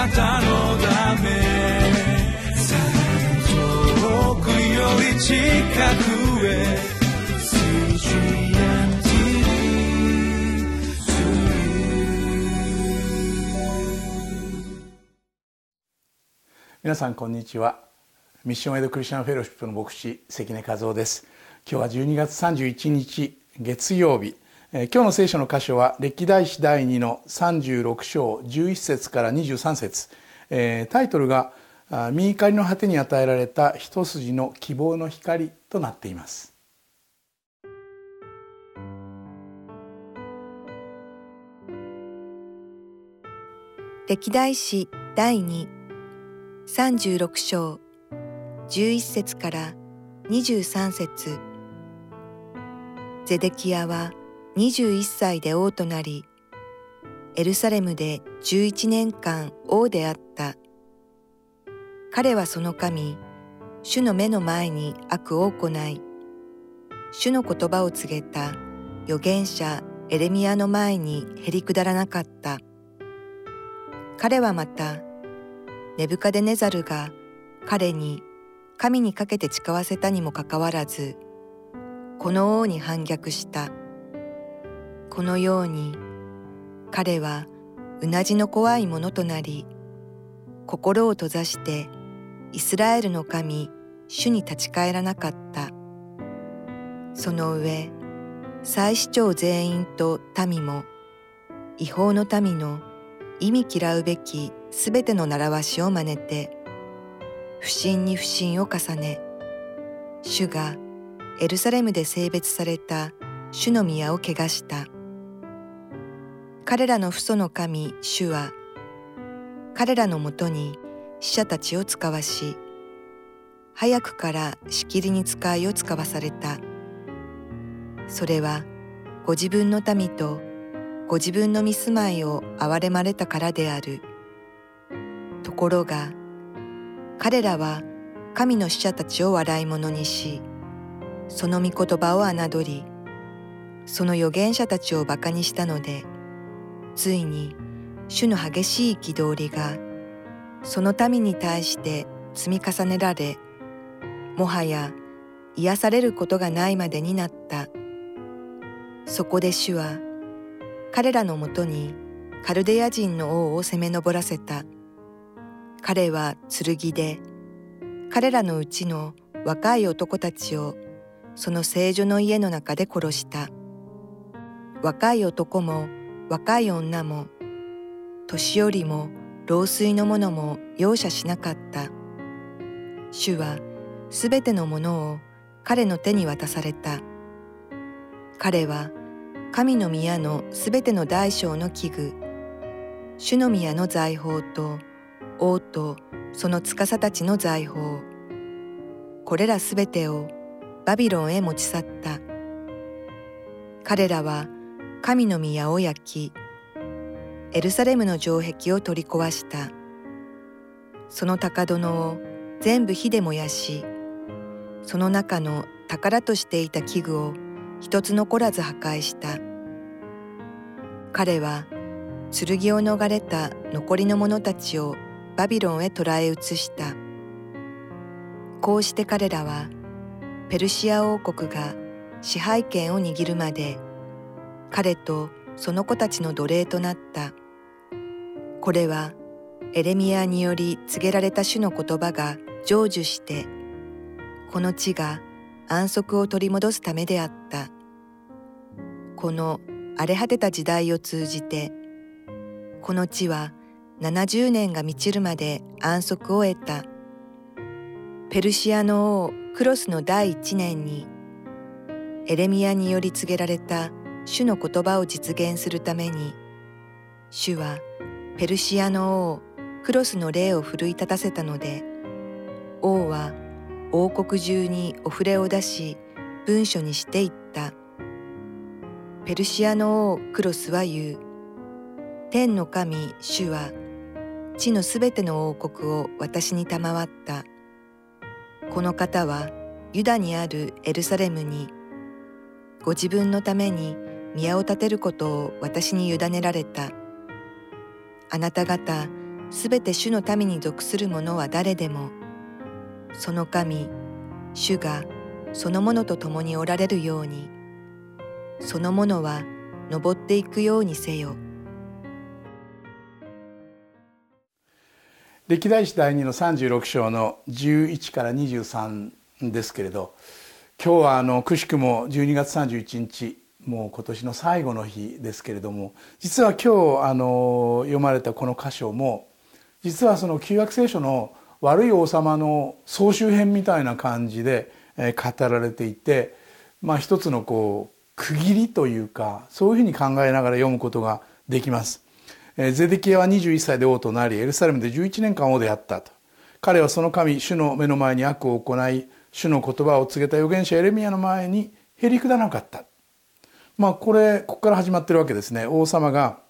なたのため」「遠くより近くへ」皆さんこんにちは。ミッションエイドクリスチャンフェローシップの牧師関根和夫です。今日は12月31日月曜日、今日の聖書の箇所は歴代史第2の36章11節から23節、タイトルが御怒りの果てに与えられた一筋の希望の光となっています。歴代史第2 36章11節から23節。ゼデキヤは21歳で王となり、エルサレムで11年間王であった。彼はその神、主の目の前に悪を行い、主の言葉を告げた預言者エレミヤの前にへりくだらなかった。彼はまた、ネブカデネザルが彼に神にかけて誓わせたにもかかわらず、この王に反逆した。このように彼はうなじの怖いものとなり、心を閉ざしてイスラエルの神主に立ち返らなかった。その上、祭司長全員と民も、異邦の民の忌み嫌うべきすべての習わしを真似て、不信に不信を重ね、主がエルサレムで聖別された主の宮を汚した。彼らの父祖の神主は、彼らのもとに使者たちを遣わし、早くからしきりに使いを遣わされた。それはご自分の民とご自分の御住まいを憐れまれたからである。ところが彼らは神の使者たちを笑い者にし、その御言葉を侮り、その預言者たちを馬鹿にしたので、ついに主の激しい憤りがその民に対して積み重ねられ、もはや癒されることがないまでになった。そこで主は彼らのもとにカルデヤ人の王を攻め上らせた。彼は剣で彼らのうちの若い男たちをその聖女の家の中で殺した。若い男も若い女も年寄りも老衰の者も容赦しなかった。主はすべてのものを彼の手に渡された。彼は神の宮のすべての大小の器具、主の宮の財宝と王とその司たちの財宝、これらすべてをバビロンへ持ち去った。彼らは神の宮を焼き、エルサレムの城壁を取り壊した。その高殿を全部火で燃やし、その中の宝としていた器具を一つ残らず破壊した。彼は剣を逃れた残りの者たちをバビロンへ捕らえ移した。こうして彼らはペルシア王国が支配権を握るまで、彼とその子たちの奴隷となった。これはエレミヤにより告げられた主の言葉が成就して、この地が安息を取り戻すためであった。この荒れ果てた時代を通じて、この地は70年が満ちるまで安息を得た。ペルシアの王クロスの第1年に、エレミヤにより告げられた主の言葉を実現するために、主はペルシアの王クロスの霊を奮い立たせたので、王は王国中にお触れを出し、文書にしていった。ペルシアの王クロスは言う。天の神主は地のすべての王国を私に賜った。この方はユダにあるエルサレムにご自分のために宮を建てることを私に委ねられた。あなた方すべて主の民に属する者は誰でも、その神、主がその者と共におられるように、その者は登っていくようにせよ。歴代史第2の36章の11から23ですけれど、今日はくしくも12月31日、もう今年の最後の日ですけれども、実は今日読まれたこの箇所も、実はその旧約聖書の悪い王様の総集編みたいな感じで語られていて、一つの区切りというか、そういうふうに考えながら読むことができます。ゼデキヤは21歳で王となり、エルサレムで11年間王であったと。彼はその神、主の目の前に悪を行い、主の言葉を告げた預言者エレミヤの前にへりくだなかった。ここから始まってるわけですね。王様が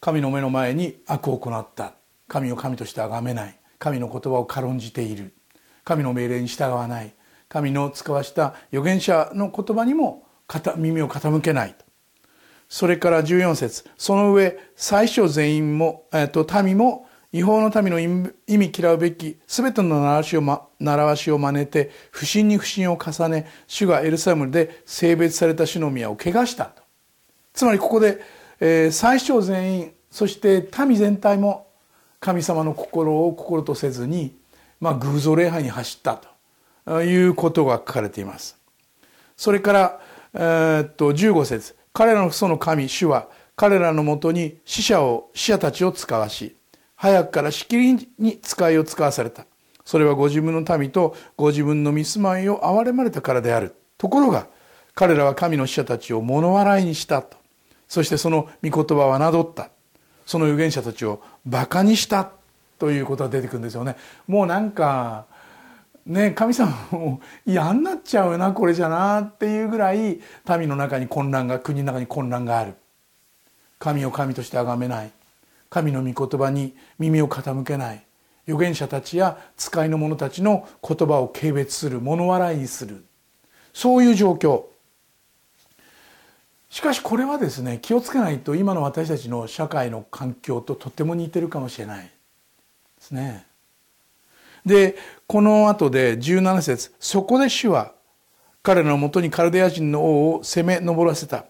神の目の前に悪を行った。神を神として崇めない。神の言葉を軽んじている。神の命令に従わない。神の使わした預言者の言葉にも耳を傾けないと。それから14節、その上最初全員も、民も違法の民の忌み嫌うべきすべての習わしを真似て、不信に不信を重ね、主がエルサレムで聖別された主の宮を汚したと。つまりここで、最初全員、そして民全体も神様の心を心とせずに、偶像礼拝に走ったということが書かれています。それから、15節、彼らの父祖の神、主は彼らのもとに死者たちを使わし、早くからしきりに使いを使わされた。それはご自分の民とご自分の御住まいを憐れまれたからである。ところが彼らは神の使者たちを物笑いにしたと。そしてその御言葉を侮った。その預言者たちを馬鹿にしたということが出てくるんですよね。もう神様も嫌になっちゃうなこれじゃなっていうぐらい、国の中に混乱がある。神を神として崇めない、神の御言葉に耳を傾けない、預言者たちや使いの者たちの言葉を軽蔑する、物笑いにする、そういう状況。しかしこれはですね、気をつけないと今の私たちの社会の環境ととても似てるかもしれないですね。で、この後で17節、そこで主は彼らのもとにカルデア人の王を攻め上らせた。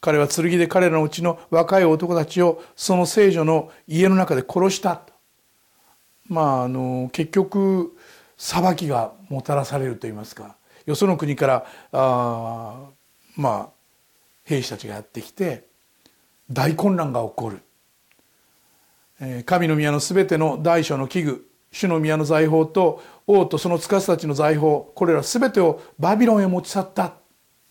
彼は剣で彼らのうちの若い男たちをその聖女の家の中で殺した。結局裁きがもたらされるといいますか、よその国から兵士たちがやってきて大混乱が起こる。神の宮のすべての大小の器具、主の宮の財宝と王とその司たちの財宝、これらすべてをバビロンへ持ち去った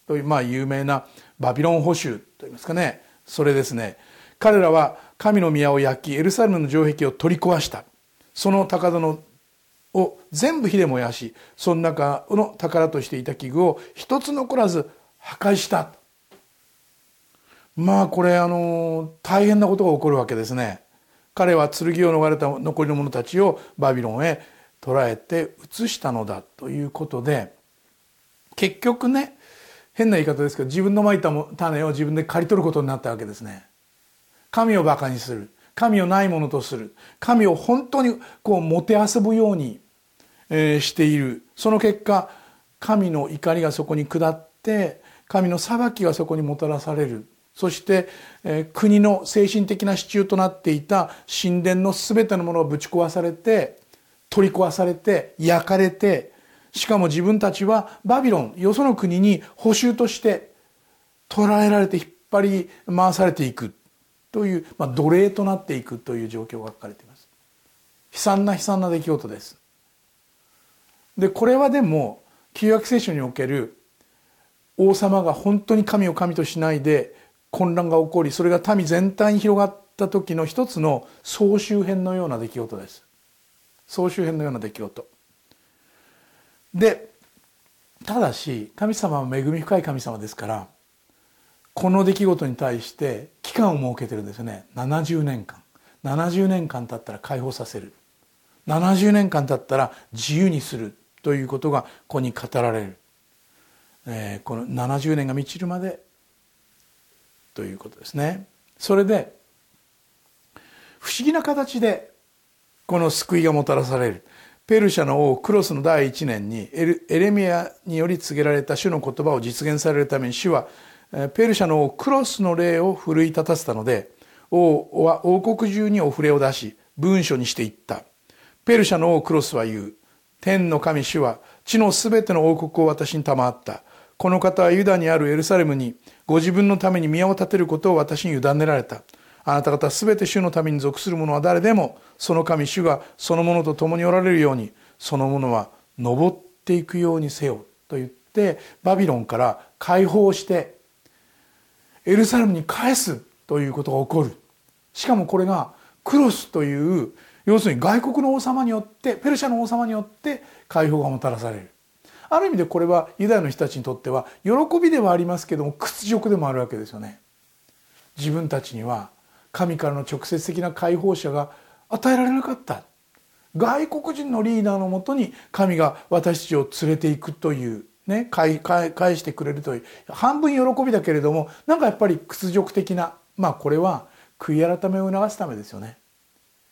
という、有名なバビロン捕囚といいますかね、それですね。彼らは神の宮を焼き、エルサレムの城壁を取り壊した。その高殿を全部火で燃やし、その中の宝としていた器具を一つ残らず破壊した。これ大変なことが起こるわけですね。彼は剣を逃れた残りの者たちをバビロンへ捕らえて移したのだということで、結局ね、変な言い方ですけど、自分のまいた種を自分で刈り取ることになったわけですね。神をバカにする、神をないものとする、神を本当にもてあそぶようにしている。その結果、神の怒りがそこに下って、神の裁きがそこにもたらされる。そして、国の精神的な支柱となっていた神殿のすべてのものをぶち壊されて、取り壊されて、焼かれて、しかも自分たちはバビロン、よその国に捕囚として捕らえられて引っ張り回されていくという、奴隷となっていくという状況が書かれています。悲惨な出来事です。で、これはでも旧約聖書における王様が本当に神を神としないで混乱が起こり、それが民全体に広がった時の一つの総集編のような出来事です。総集編のような出来事で、ただし神様は恵み深い神様ですから、この出来事に対して期間を設けてるんですよね。70年間、70年間経ったら解放させる、70年間経ったら自由にするということがここに語られる。この70年が満ちるまでということですね。それで不思議な形でこの救いがもたらされる。ペルシャの王クロスの第1年にエレミヤにより告げられた主の言葉を実現されるために、主はペルシャの王クロスの霊を奮い立たせたので、王は王国中にお触れを出し、文書にしていった。ペルシャの王クロスは言う。天の神主は地のすべての王国を私に賜った。この方はユダにあるエルサレムにご自分のために宮を建てることを私に委ねられた。あなた方すべて主のために属する者は誰でも、その神主がその者と共におられるように、その者は登っていくようにせよと言って、バビロンから解放してエルサレムに返すということが起こる。しかもこれがクロスという、要するに外国の王様によって、ペルシャの王様によって解放がもたらされる。ある意味でこれはユダヤの人たちにとっては喜びではありますけども、屈辱でもあるわけですよね。自分たちには神からの直接的な解放者が与えられなかった。外国人のリーダーのもとに神が私たちを連れていくというね、返してくれるという、半分喜びだけれども、なんかやっぱり屈辱的な、まあこれは悔い改めを促すためですよね。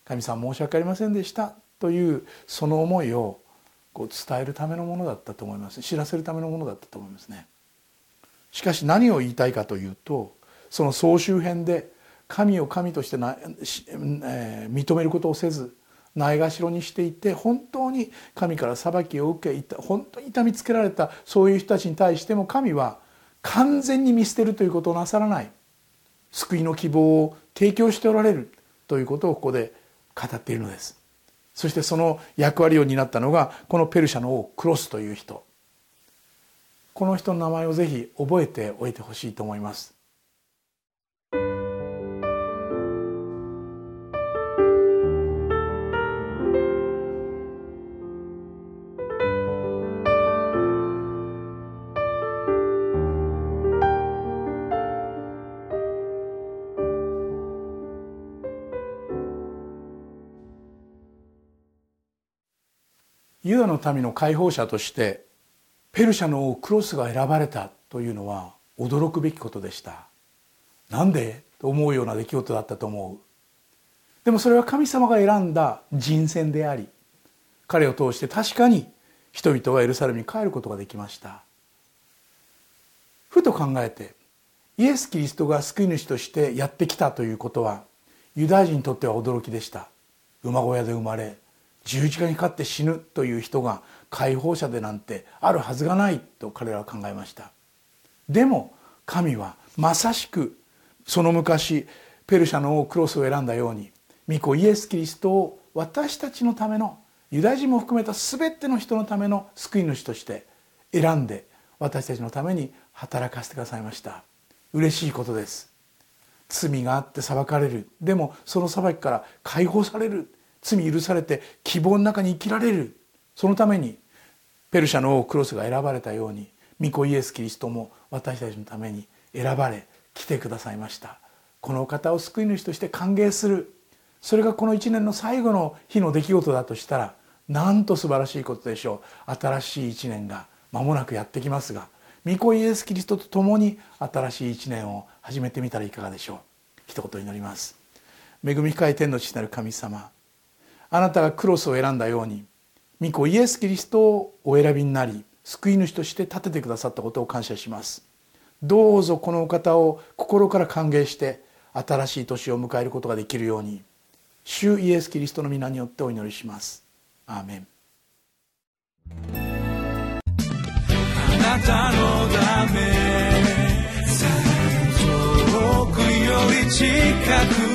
神さん申し訳ありませんでしたという、その思いをこう伝えるためのものだったと思います。知らせるためのものだったと思いますね。しかし何を言いたいかというと、その総集編で神を神として認めることをせず、ないがしろにしていて、本当に神から裁きを受け、本当に痛みつけられたそういう人たちに対しても、神は完全に見捨てるということをなさらない、救いの希望を提供しておられるということをここで語っているのです。そしてその役割を担ったのがこのペルシャの王クロスという人。この人の名前をぜひ覚えておいてほしいと思います。ユダの民の解放者としてペルシャの王クロスが選ばれたというのは驚くべきことでした。なんでと思うような出来事だったと思う。でもそれは神様が選んだ人選であり、彼を通して確かに人々はエルサレムに帰ることができました。ふと考えて、イエス・キリストが救い主としてやってきたということは、ユダヤ人にとっては驚きでした。馬小屋で生まれ、十字架にかかって死ぬという人が解放者でなんてあるはずがないと彼らは考えました。でも神はまさしくその昔ペルシャの王クロスを選んだように、御子イエス・キリストを私たちのための、ユダヤ人も含めた全ての人のための救い主として選んで、私たちのために働かせてくださいました。嬉しいことです。罪があって裁かれる、でもその裁きから解放される、罪許されて希望の中に生きられる、そのためにペルシャの王クロスが選ばれたように、御子イエス・キリストも私たちのために選ばれ来てくださいました。この方を救い主として歓迎する、それがこの一年の最後の日の出来事だとしたら、なんと素晴らしいことでしょう。新しい一年が間もなくやってきますが、御子イエス・キリストと共に新しい一年を始めてみたらいかがでしょう。一言祈ります。恵み深い天の父なる神様、あなたがクロスを選んだように、御子イエス・キリストをお選びになり、救い主として立ててくださったことを感謝します。どうぞこのお方を心から歓迎して、新しい年を迎えることができるように、主イエス・キリストの皆によってお祈りします。アーメン。あなたのため、遠くより近く